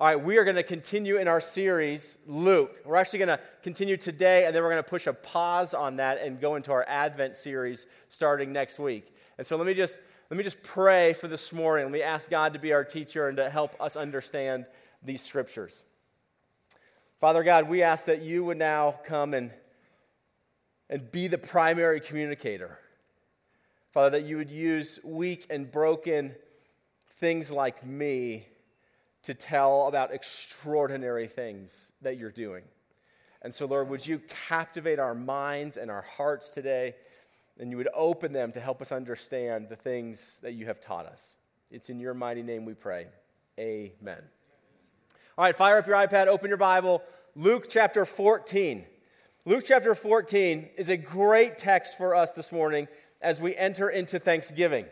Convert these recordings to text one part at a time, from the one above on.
All right, we are going to continue in our series, Luke. We're actually going to continue today, and then we're going to push a pause on that and go into our Advent series starting next week. And so let me just pray for this morning. Let me ask God to be our teacher and to help us understand these scriptures. Father God, we ask that you would now come and be the primary communicator. Father, that you would use weak and broken things like me to tell about extraordinary things that you're doing. And so, Lord, would you captivate our minds and our hearts today, and you would open them to help us understand the things that you have taught us. It's in your mighty name we pray. Amen. All right, fire up your iPad, open your Bible, Luke chapter 14. Luke chapter 14 is a great text for us this morning as we enter into Thanksgiving.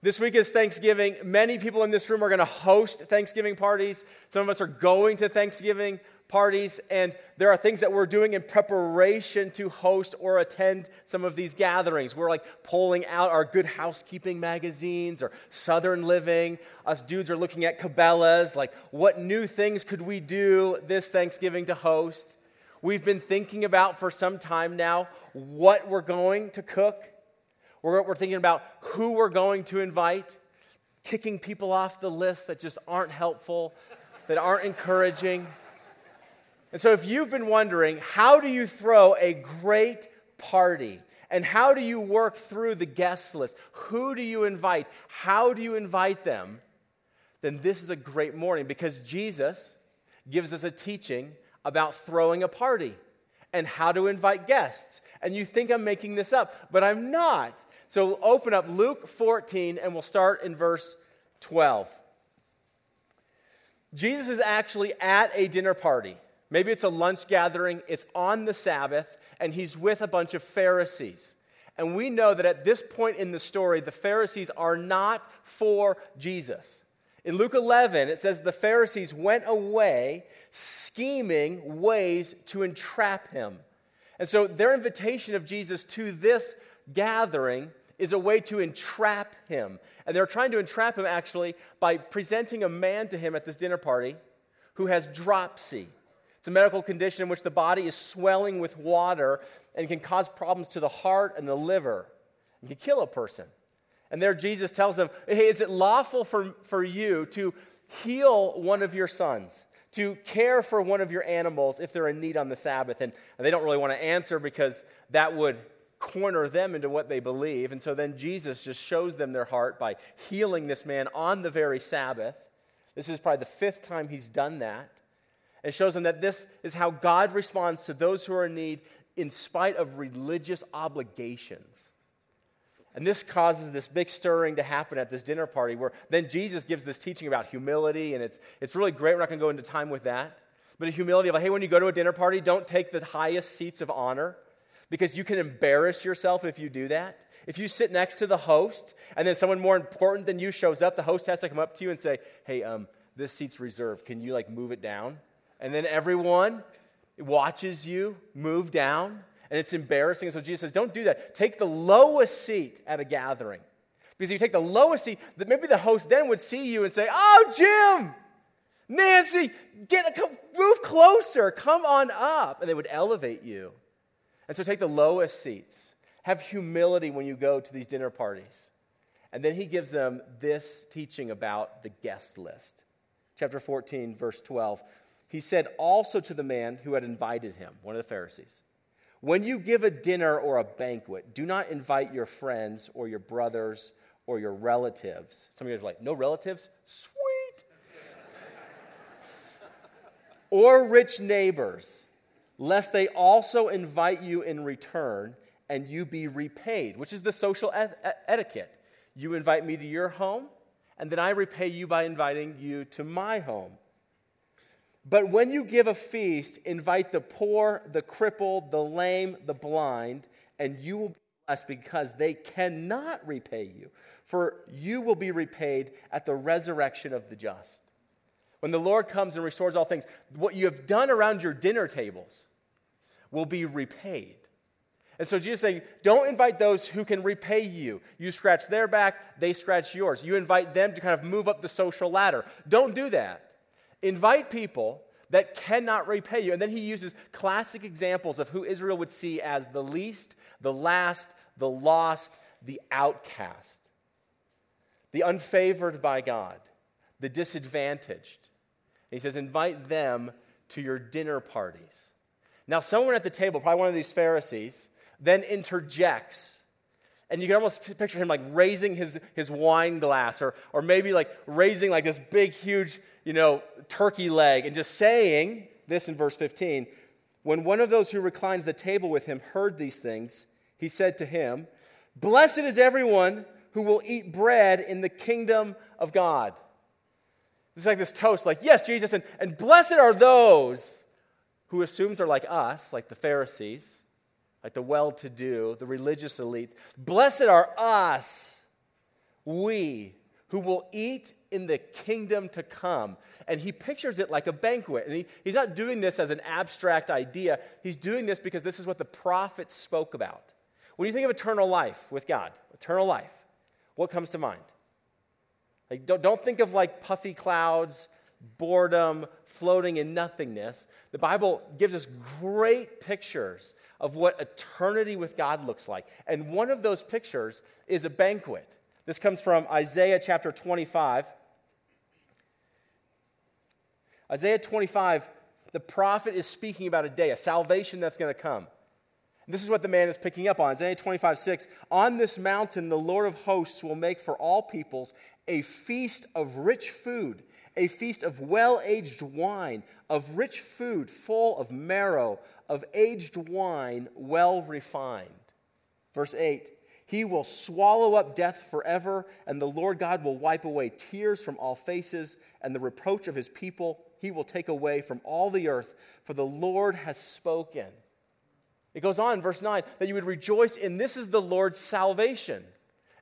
This week is Thanksgiving. Many people in this room are going to host Thanksgiving parties. Some of us are going to Thanksgiving parties, and there are things that we're doing in preparation to host or attend some of these gatherings. We're like pulling out our Good Housekeeping magazines or Southern Living. Us dudes are looking at Cabela's, like what new things could we do this Thanksgiving to host? We've been thinking about for some time now what we're going to cook. We're thinking about who we're going to invite, kicking people off the list that just aren't helpful, that aren't encouraging. And so if you've been wondering, how do you throw a great party? And how do you work through the guest list? Who do you invite? How do you invite them? Then this is a great morning because Jesus gives us a teaching about throwing a party and how to invite guests. And you think I'm making this up, but I'm not. So we'll open up Luke 14, and we'll start in verse 12. Jesus is actually at a dinner party. Maybe it's a lunch gathering. It's on the Sabbath, and he's with a bunch of Pharisees. And we know that at this point in the story, the Pharisees are not for Jesus. In Luke 11, it says the Pharisees went away scheming ways to entrap him. And so their invitation of Jesus to this gathering is a way to entrap him. And they're trying to entrap him, actually, by presenting a man to him at this dinner party who has dropsy. It's a medical condition in which the body is swelling with water and can cause problems to the heart and the liver. It can kill a person. And there Jesus tells them, hey, is it lawful for you to heal one of your sons, to care for one of your animals if they're in need on the Sabbath? And they don't really want to answer because that would corner them into what they believe. And so then Jesus just shows them their heart by healing this man on the very Sabbath. This is probably the fifth time he's done that. And shows them that this is how God responds to those who are in need in spite of religious obligations. And this causes this big stirring to happen at this dinner party where then Jesus gives this teaching about humility, and it's really great. We're not going to go into time with that. But a humility of, like, hey, when you go to a dinner party, don't take the highest seats of honor because you can embarrass yourself if you do that. If you sit next to the host and then someone more important than you shows up, the host has to come up to you and say, hey, this seat's reserved. Can you, like, move it down? And then everyone watches you move down. And it's embarrassing. So Jesus says, don't do that. Take the lowest seat at a gathering. Because if you take the lowest seat, maybe the host then would see you and say, oh, Jim, Nancy, move closer. Come on up. And they would elevate you. And so take the lowest seats. Have humility when you go to these dinner parties. And then he gives them this teaching about the guest list. Chapter 14, verse 12. He said also to the man who had invited him, one of the Pharisees, when you give a dinner or a banquet, do not invite your friends or your brothers or your relatives. Some of you are like, no relatives? Sweet! Or rich neighbors, lest they also invite you in return and you be repaid, which is the social etiquette. You invite me to your home, and then I repay you by inviting you to my home. But when you give a feast, invite the poor, the crippled, the lame, the blind, and you will be blessed because they cannot repay you, for you will be repaid at the resurrection of the just. When the Lord comes and restores all things, what you have done around your dinner tables will be repaid. And so Jesus is saying, don't invite those who can repay you. You scratch their back, they scratch yours. You invite them to kind of move up the social ladder. Don't do that. Invite people that cannot repay you. And then he uses classic examples of who Israel would see as the least, the last, the lost, the outcast, the unfavored by God, the disadvantaged. And he says, invite them to your dinner parties. Now, someone at the table, probably one of these Pharisees, then interjects. And you can almost picture him like raising his wine glass or maybe like raising like this big, huge, turkey leg and just saying this in verse 15, when one of those who reclined at the table with him heard these things, he said to him, "Blessed is everyone who will eat bread in the kingdom of God." It's like this toast, like, yes, Jesus, and blessed are those who assumes are like us, like the Pharisees, like the well-to-do, the religious elites. Blessed are us, we, who will eat in the kingdom to come. And he pictures it like a banquet. And he's not doing this as an abstract idea. He's doing this because this is what the prophets spoke about. When you think of eternal life with God, eternal life, what comes to mind? Like, don't think of like puffy clouds, boredom, floating in nothingness. The Bible gives us great pictures of what eternity with God looks like. And one of those pictures is a banquet. This comes from Isaiah chapter 25. Isaiah 25, the prophet is speaking about a day, a salvation that's going to come. This is what the man is picking up on. Isaiah 25:6. On this mountain, the Lord of hosts will make for all peoples a feast of rich food, a feast of well-aged wine, of rich food full of marrow, of aged wine well refined. Verse 8. He will swallow up death forever, and the Lord God will wipe away tears from all faces, and the reproach of his people he will take away from all the earth, for the Lord has spoken. It goes on in verse 9 that you would rejoice in this is the Lord's salvation.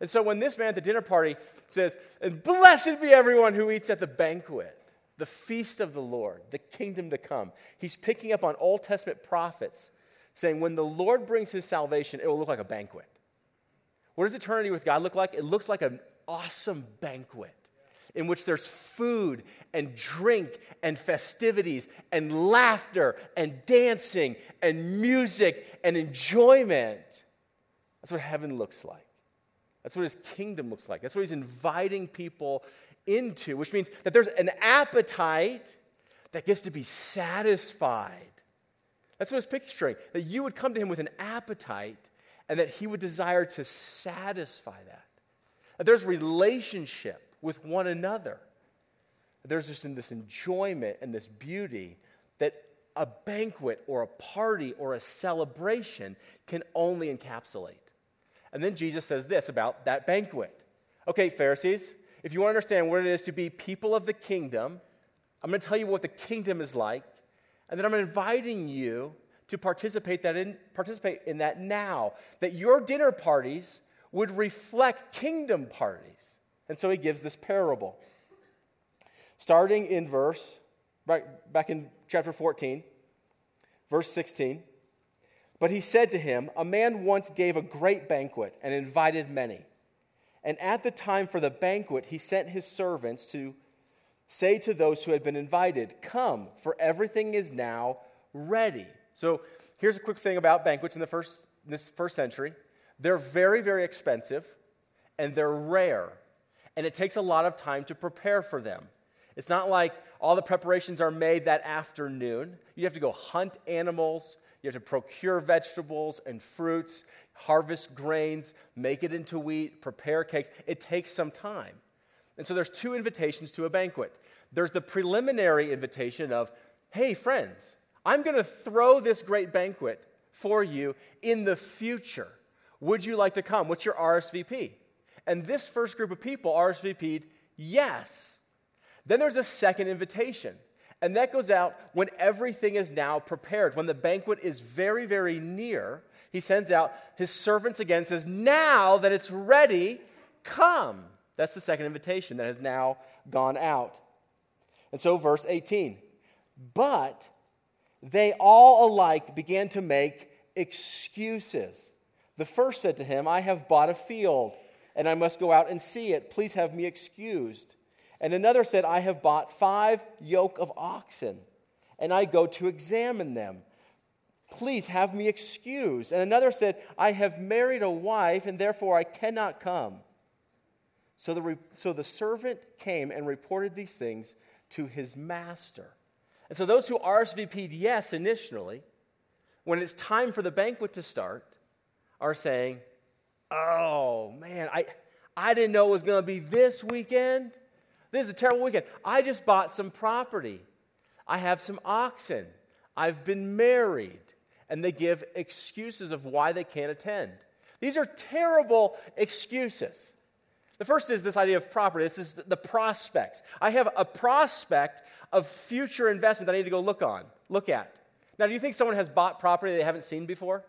And so when this man at the dinner party says, "And blessed be everyone who eats at the banquet, the feast of the Lord, the kingdom to come," he's picking up on Old Testament prophets saying when the Lord brings his salvation, it will look like a banquet. What does eternity with God look like? It looks like an awesome banquet in which there's food and drink and festivities and laughter and dancing and music and enjoyment. That's what heaven looks like. That's what his kingdom looks like. That's what he's inviting people into, which means that there's an appetite that gets to be satisfied. That's what it's picturing, that you would come to him with an appetite and that he would desire to satisfy that. That there's relationship with one another. There's just this enjoyment and this beauty that a banquet or a party or a celebration can only encapsulate. And then Jesus says this about that banquet. Okay, Pharisees, if you want to understand what it is to be people of the kingdom, I'm going to tell you what the kingdom is like, and then I'm inviting you to participate in that now, that your dinner parties would reflect kingdom parties. And so he gives this parable. Starting in verse, right back in chapter 14, verse 16. But he said to him, "A man once gave a great banquet and invited many. And at the time for the banquet, he sent his servants to say to those who had been invited, 'Come, for everything is now ready.'" So here's a quick thing about banquets in this first century. They're very, very expensive, and they're rare. And it takes a lot of time to prepare for them. It's not like all the preparations are made that afternoon. You have to go hunt animals. You have to procure vegetables and fruits, harvest grains, make it into wheat, prepare cakes. It takes some time. And so there's two invitations to a banquet. There's the preliminary invitation of, "Hey, friends, I'm going to throw this great banquet for you in the future. Would you like to come? What's your RSVP?" And this first group of people RSVP'd yes. Then there's a second invitation. And that goes out when everything is now prepared. When the banquet is very, very near, he sends out his servants again and says, "Now that it's ready, come." That's the second invitation that has now gone out. And so verse 18, "But they all alike began to make excuses. The first said to him, 'I have bought a field, and I must go out and see it. Please have me excused.' And another said, I have bought 5 yoke of oxen, and I go to examine them. Please have me excused. And another said, I have married a wife, and therefore I cannot come. So the servant came and reported these things to his master. And so those who RSVP'd yes initially, when it's time for the banquet to start, are saying, oh, man, I didn't know it was going to be this weekend. This is a terrible weekend. I just bought some property. I have some oxen. I've been married. And they give excuses of why they can't attend. These are terrible excuses. The first is this idea of property. This is the prospects. I have a prospect of future investment that I need to go look at. Now, do you think someone has bought property they haven't seen before?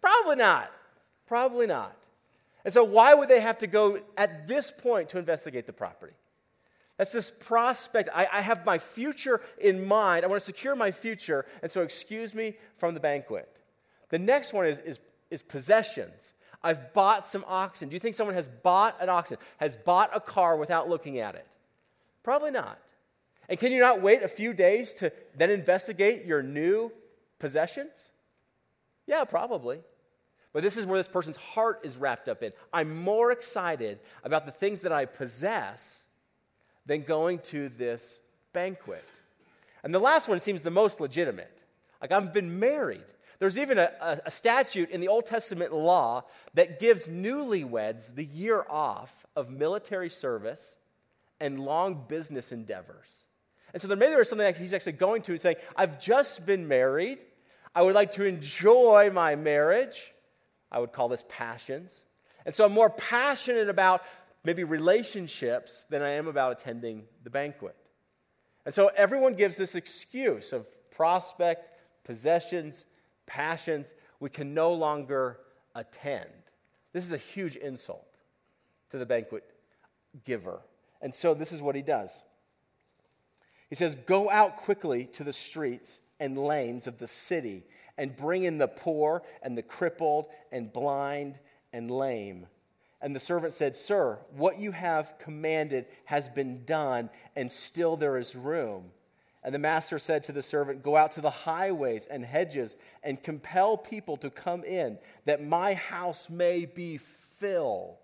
Probably not. And so why would they have to go at this point to investigate the property? That's this prospect. I have my future in mind. I want to secure my future, and so excuse me from the banquet. The next one is possessions. I've bought some oxen. Do you think someone has bought an oxen, has bought a car without looking at it? Probably not. And can you not wait a few days to then investigate your new possessions? Yeah, probably. But this is where this person's heart is wrapped up in. I'm more excited about the things that I possess than going to this banquet. And the last one seems the most legitimate. Like, I've been married. There's even a statute in the Old Testament law that gives newlyweds the year off of military service and long business endeavors. And so there maybe there's something that he's actually going to and saying, I've just been married. I would like to enjoy my marriage. I would call this passions. And so I'm more passionate about maybe relationships than I am about attending the banquet. And so everyone gives this excuse of prospect, possessions, passions. We can no longer attend. This is a huge insult to the banquet giver. And so this is what he does. He says, go out quickly to the streets and lanes of the city and bring in the poor and the crippled and blind and lame. And the servant said, sir, what you have commanded has been done, and still there is room. And the master said to the servant, go out to the highways and hedges and compel people to come in, that my house may be filled.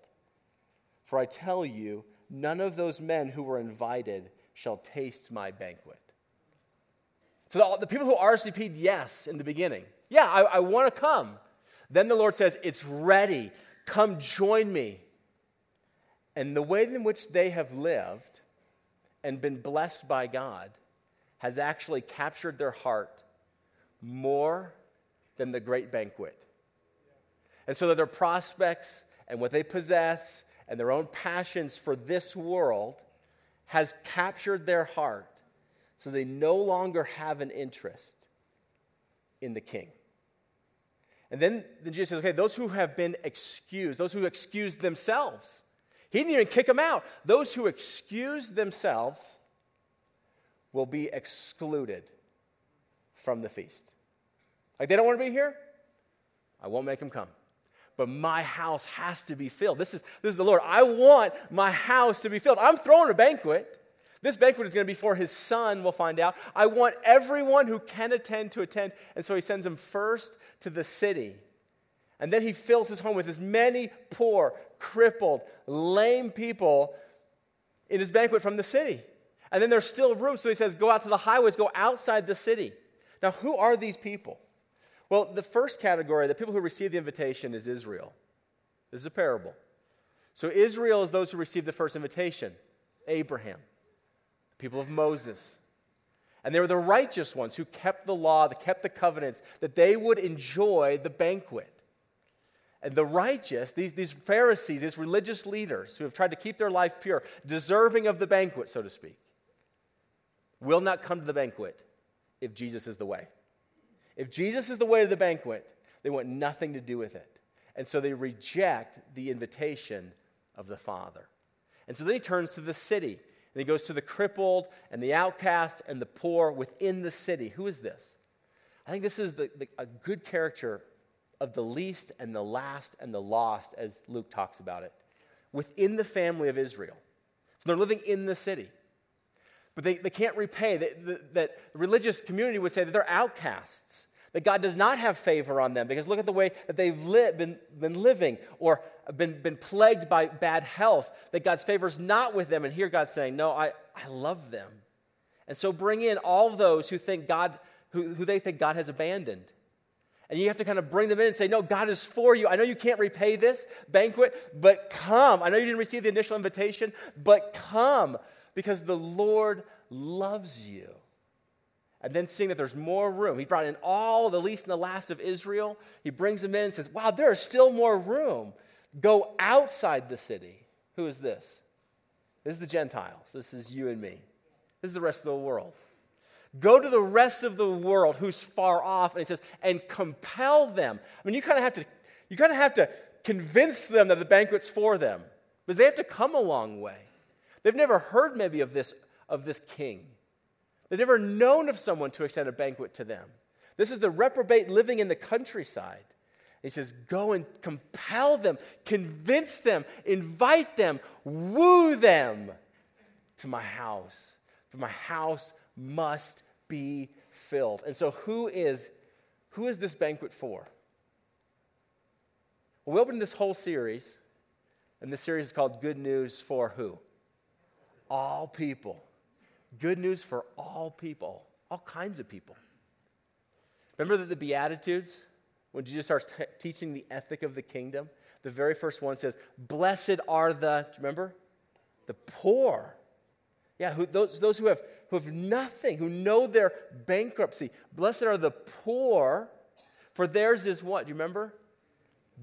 For I tell you, none of those men who were invited shall taste my banquet. So the people who RSVP'd yes in the beginning, yeah, I want to come. Then the Lord says, it's ready. Come join me. And the way in which they have lived and been blessed by God has actually captured their heart more than the great banquet. And so that their prospects and what they possess and their own passions for this world has captured their heart, so they no longer have an interest in the king. And then Jesus says, okay, those who have been excused, those who excused themselves, he didn't even kick them out. Those who excuse themselves will be excluded from the feast. Like, they don't want to be here? I won't make them come. But my house has to be filled. This is the Lord. I want my house to be filled. I'm throwing a banquet. This banquet is going to be for his son, we'll find out. I want everyone who can attend to attend. And so he sends them first to the city. And then he fills his home with as many poor, crippled, lame people in his banquet from the city. And then there's still room. So he says, go out to the highways, go outside the city. Now, who are these people? Well, the first category, the people who receive the invitation, is Israel. This is a parable. So Israel is those who received the first invitation, Abraham, the people of Moses. And they were the righteous ones who kept the law, they kept the covenants, that they would enjoy the banquet. And the righteous, these Pharisees, these religious leaders who have tried to keep their life pure, deserving of the banquet, so to speak, will not come to the banquet if Jesus is the way. If Jesus is the way to the banquet, they want nothing to do with it. And so they reject the invitation of the Father. And so then he turns to the city, and he goes to the crippled and the outcast and the poor within the city. Who is this? I think this is a good character of the least and the last and the lost, as Luke talks about it, within the family of Israel. So they're living in the city. But they can't repay. That the religious community would say that they're outcasts, that God does not have favor on them because look at the way that they've been living or been plagued by bad health, that God's favor is not with them. And here God's saying, no, I love them. And so bring in all those who think God, who they think God has abandoned. And you have to kind of bring them in and say, no, God is for you. I know you can't repay this banquet, but come. I know you didn't receive the initial invitation, but come because the Lord loves you. And then seeing that there's more room. He brought in all the least and the last of Israel. He brings them in and says, wow, there is still more room. Go outside the city. Who is this? This is the Gentiles. This is you and me. This is the rest of the world. Go to the rest of the world who's far off. And he says, and compel them. I mean, you kind of have to convince them that the banquet's for them. But they have to come a long way. They've never heard maybe of this king. They've never known of someone to extend a banquet to them. This is the reprobate living in the countryside. He says, go and compel them, convince them, invite them, woo them to my house. For my house must be filled. And so who is this banquet for? Well, we opened this whole series, and this series is called Good News for Who? All people. Good news for all people, all kinds of people. Remember that the Beatitudes, when Jesus starts teaching the ethic of the kingdom, the very first one says, blessed are the, remember? The poor. Yeah, those who have nothing, who know their bankruptcy. Blessed are the poor, for theirs is what? Do you remember?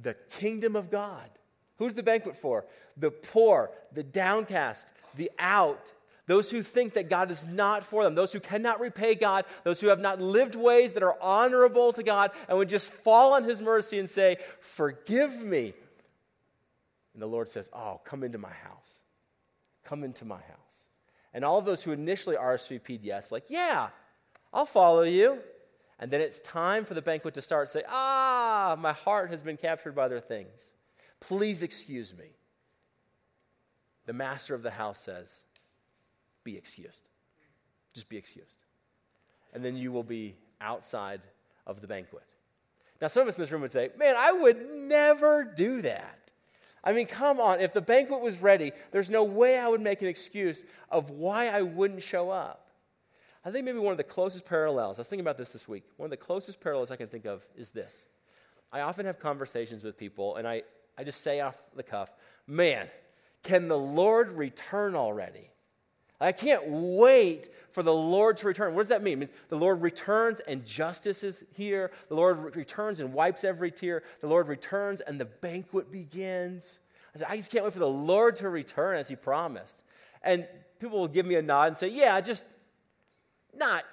The kingdom of God. Who's the banquet for? The poor, the downcast, the out. Those who think that God is not for them, those who cannot repay God, those who have not lived ways that are honorable to God and would just fall on his mercy and say, forgive me. And the Lord says, oh, come into my house. Come into my house. And all of those who initially RSVP'd yes, like, yeah, I'll follow you. And then it's time for the banquet to start. Say, my heart has been captured by other things. Please excuse me. The master of the house says, be excused. Just be excused. And then you will be outside of the banquet. Now, some of us in this room would say, man, I would never do that. I mean, come on. If the banquet was ready, there's no way I would make an excuse of why I wouldn't show up. I think maybe one of the closest parallels, I was thinking about this week, one of the closest parallels I can think of is this. I often have conversations with people, and I just say off the cuff, man, can the Lord return already? I can't wait for the Lord to return. What does that mean? It means the Lord returns and justice is here. The Lord returns and wipes every tear. The Lord returns and the banquet begins. I said, I just can't wait for the Lord to return as he promised. And people will give me a nod and say, yeah, just not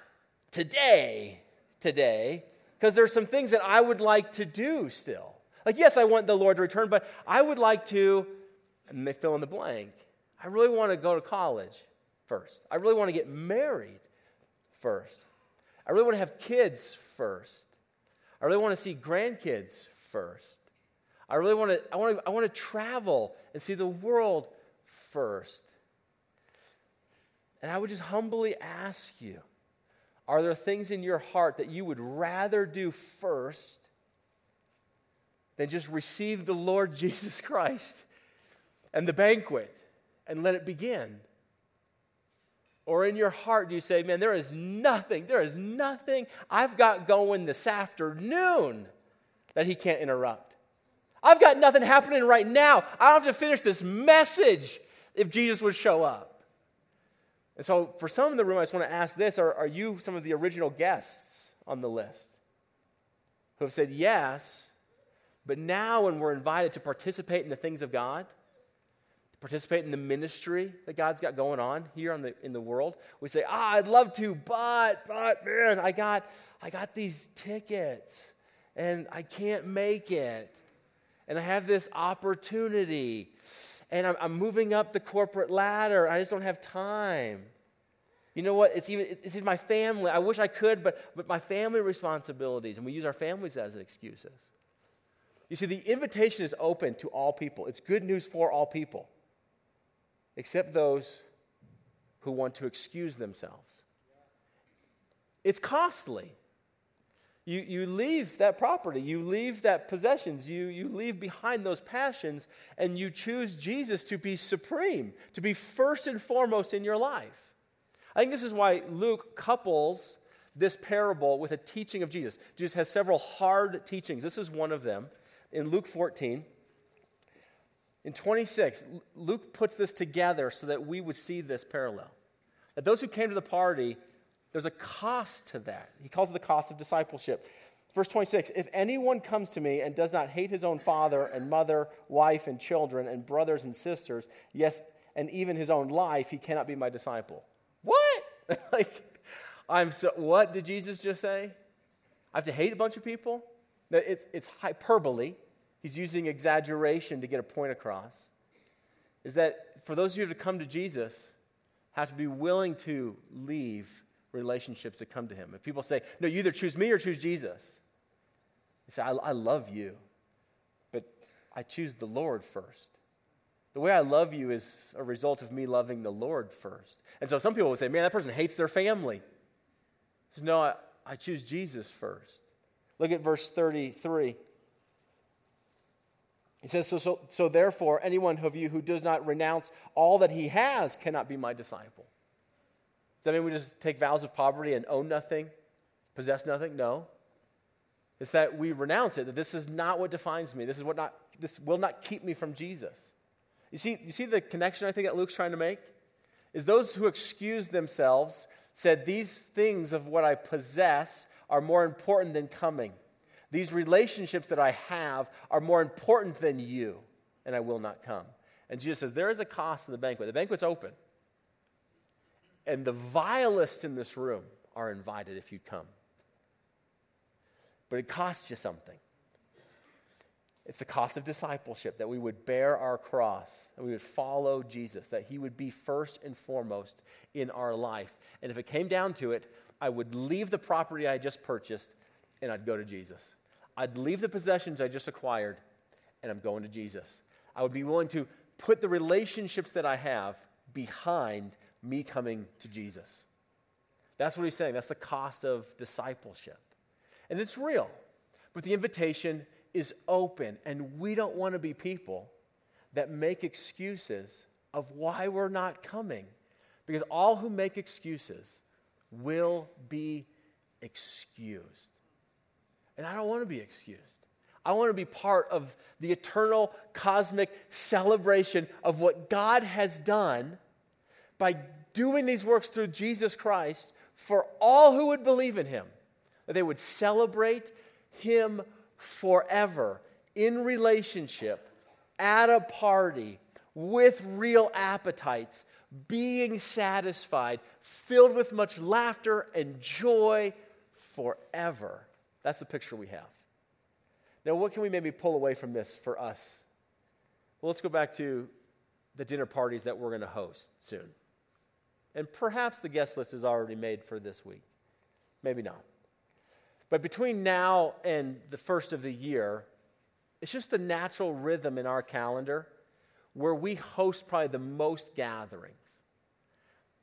today, because there's some things that I would like to do still. Like, yes, I want the Lord to return, but I would like to, and they fill in the blank. I really want to go to college. First. I really want to get married first. I really want to have kids first. I really want to see grandkids first. I want to travel and see the world first. And I would just humbly ask you, are there things in your heart that you would rather do first than just receive the Lord Jesus Christ and the banquet and let it begin? Or in your heart, do you say, man, there is nothing I've got going this afternoon that he can't interrupt. I've got nothing happening right now. I don't have to finish this message if Jesus would show up. And so for some in the room, I just want to ask this, are you some of the original guests on the list who have said yes, but now when we're invited to participate in the things of God, participate in the ministry that God's got going on here in the world, we say, I'd love to, but man, I got these tickets, and I can't make it, and I have this opportunity, and I'm moving up the corporate ladder, and I just don't have time. You know what, it's even my family. I wish I could, but my family responsibilities, and we use our families as excuses. You see, the invitation is open to all people. It's good news for all people. except those who want to excuse themselves. It's costly. You leave that property, you leave that possessions, you leave behind those passions, and you choose Jesus to be supreme, to be first and foremost in your life. I think this is why Luke couples this parable with a teaching of Jesus. Jesus has several hard teachings. This is one of them. In Luke 14, in 26, Luke puts this together so that we would see this parallel. That those who came to the party, there's a cost to that. He calls it the cost of discipleship. Verse 26, if anyone comes to me and does not hate his own father and mother, wife and children and brothers and sisters, yes, and even his own life, he cannot be my disciple. What? What did Jesus just say? I have to hate a bunch of people? No, it's hyperbole. He's using exaggeration to get a point across. Is that for those of you to come to Jesus, have to be willing to leave relationships that come to him. If people say, no, you either choose me or choose Jesus. You say, I love you, but I choose the Lord first. The way I love you is a result of me loving the Lord first. And so some people would say, man, that person hates their family. He says, no, I choose Jesus first. Look at verse 33. He says, so therefore, anyone of you who does not renounce all that he has cannot be my disciple. Does that mean we just take vows of poverty and own nothing, possess nothing? No. It's that we renounce it, that this is not what defines me. This will not keep me from Jesus. You see the connection I think that Luke's trying to make? Is those who excused themselves said, these things of what I possess are more important than coming. These relationships that I have are more important than you, and I will not come. And Jesus says, there is a cost to the banquet. The banquet's open. And the vilest in this room are invited if you come. But it costs you something. It's the cost of discipleship, that we would bear our cross, that we would follow Jesus, that he would be first and foremost in our life. And if it came down to it, I would leave the property I just purchased and I'd go to Jesus. I'd leave the possessions I just acquired and I'm going to Jesus. I would be willing to put the relationships that I have behind me coming to Jesus. That's what he's saying. That's the cost of discipleship. And it's real. But the invitation is open, and we don't want to be people that make excuses of why we're not coming. Because all who make excuses will be excused. And I don't want to be excused. I want to be part of the eternal cosmic celebration of what God has done by doing these works through Jesus Christ for all who would believe in him, that they would celebrate him forever in relationship, at a party, with real appetites, being satisfied, filled with much laughter and joy forever. That's the picture we have. Now, what can we maybe pull away from this for us? Well, let's go back to the dinner parties that we're going to host soon. And perhaps the guest list is already made for this week. Maybe not. But between now and the first of the year, it's just the natural rhythm in our calendar where we host probably the most gatherings.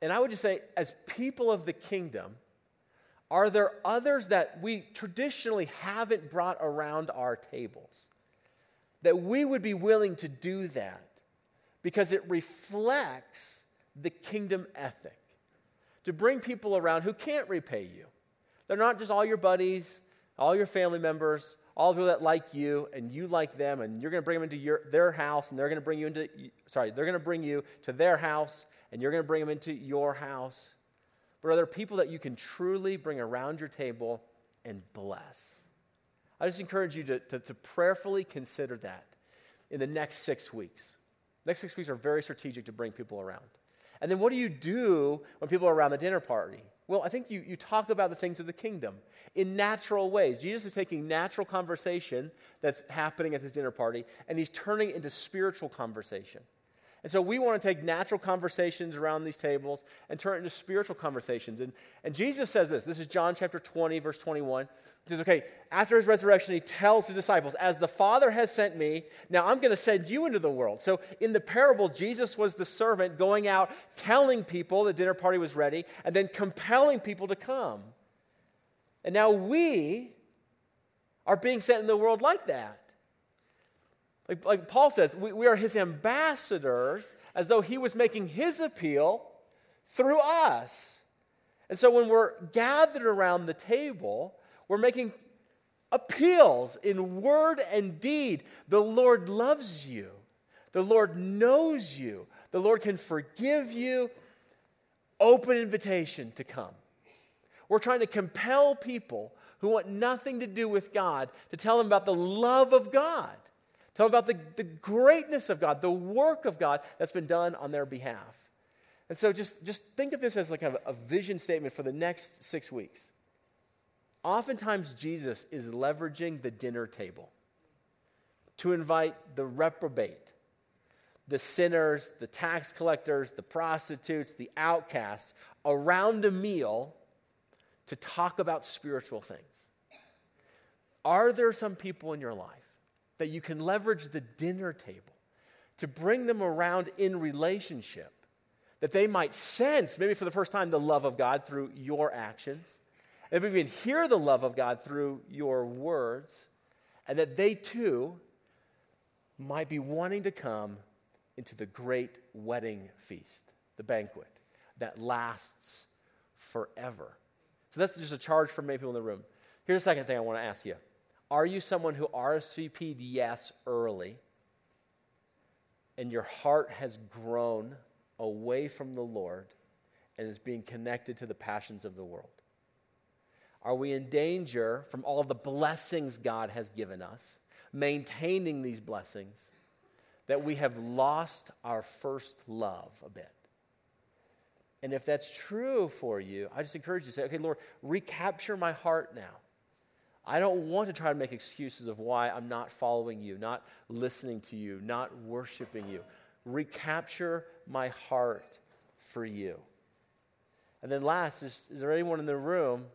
And I would just say, as people of the kingdom, are there others that we traditionally haven't brought around our tables? That we would be willing to do that because it reflects the kingdom ethic. To bring people around who can't repay you. They're not just all your buddies, all your family members, all the people that like you and you like them, and you're going to bring them into their house, and they're going to bring you to their house, and you're going to bring them into your house. But are there people that you can truly bring around your table and bless? I just encourage you to prayerfully consider that in the next 6 weeks. Next 6 weeks are very strategic to bring people around. And then what do you do when people are around the dinner party? Well, I think you talk about the things of the kingdom in natural ways. Jesus is taking natural conversation that's happening at this dinner party, and he's turning it into spiritual conversation. And so we want to take natural conversations around these tables and turn it into spiritual conversations. And Jesus says this. This is John chapter 20, verse 21. He says, okay, after his resurrection, he tells the disciples, as the Father has sent me, now I'm going to send you into the world. So in the parable, Jesus was the servant going out, telling people the dinner party was ready, and then compelling people to come. And now we are being sent in the world like that. Like Paul says, we are his ambassadors, as though he was making his appeal through us. And so when we're gathered around the table, we're making appeals in word and deed. The Lord loves you. The Lord knows you. The Lord can forgive you. Open invitation to come. We're trying to compel people who want nothing to do with God to tell them about the love of God. Tell them about the greatness of God, the work of God that's been done on their behalf. And so just think of this as like kind of a vision statement for the next 6 weeks. Oftentimes, Jesus is leveraging the dinner table to invite the reprobate, the sinners, the tax collectors, the prostitutes, the outcasts around a meal to talk about spiritual things. Are there some people in your life that you can leverage the dinner table to bring them around in relationship, that they might sense, maybe for the first time, the love of God through your actions? And we can hear the love of God through your words, and that they too might be wanting to come into the great wedding feast, the banquet that lasts forever. So that's just a charge for many people in the room. Here's the second thing I want to ask you. Are you someone who RSVP'd yes early, and your heart has grown away from the Lord and is being connected to the passions of the world? Are we in danger from all the blessings God has given us, maintaining these blessings, that we have lost our first love a bit? And if that's true for you, I just encourage you to say, okay, Lord, recapture my heart now. I don't want to try to make excuses of why I'm not following you, not listening to you, not worshiping you. Recapture my heart for you. And then last, is there anyone in the room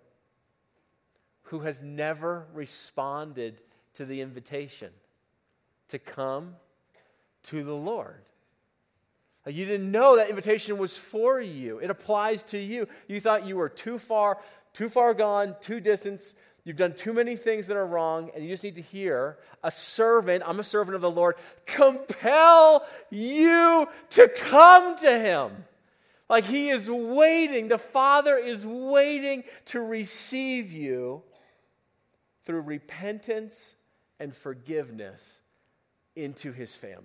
who has never responded to the invitation to come to the Lord? You didn't know that invitation was for you. It applies to you. You thought you were too far gone, too distant. You've done too many things that are wrong, and you just need to hear a servant, I'm a servant of the Lord, compel you to come to him. Like he is waiting, the Father is waiting to receive you through repentance and forgiveness into his family.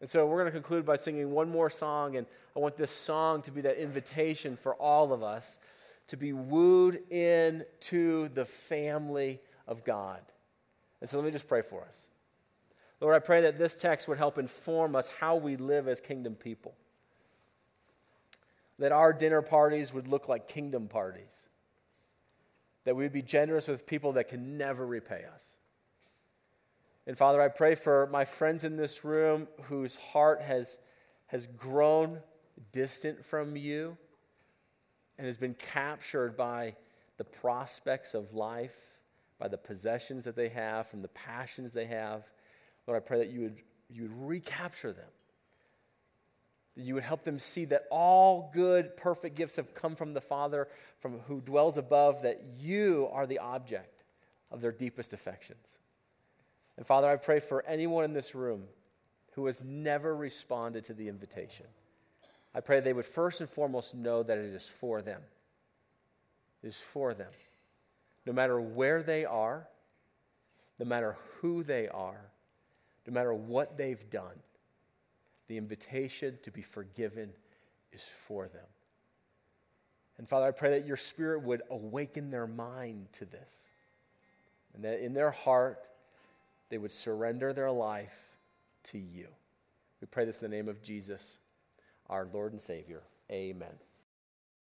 And so we're going to conclude by singing one more song, and I want this song to be that invitation for all of us to be wooed into the family of God. And so let me just pray for us. Lord, I pray that this text would help inform us how we live as kingdom people, that our dinner parties would look like kingdom parties, that we would be generous with people that can never repay us. And Father, I pray for my friends in this room whose heart has grown distant from you and has been captured by the prospects of life, by the possessions that they have, from the passions they have. Lord, I pray that you would recapture them. You would help them see that all good, perfect gifts have come from the Father, from who dwells above, that you are the object of their deepest affections. And Father, I pray for anyone in this room who has never responded to the invitation. I pray they would first and foremost know that it is for them. It is for them. No matter where they are, no matter who they are, no matter what they've done, the invitation to be forgiven is for them. And Father, I pray that your Spirit would awaken their mind to this, and that in their heart, they would surrender their life to you. We pray this in the name of Jesus, our Lord and Savior. Amen.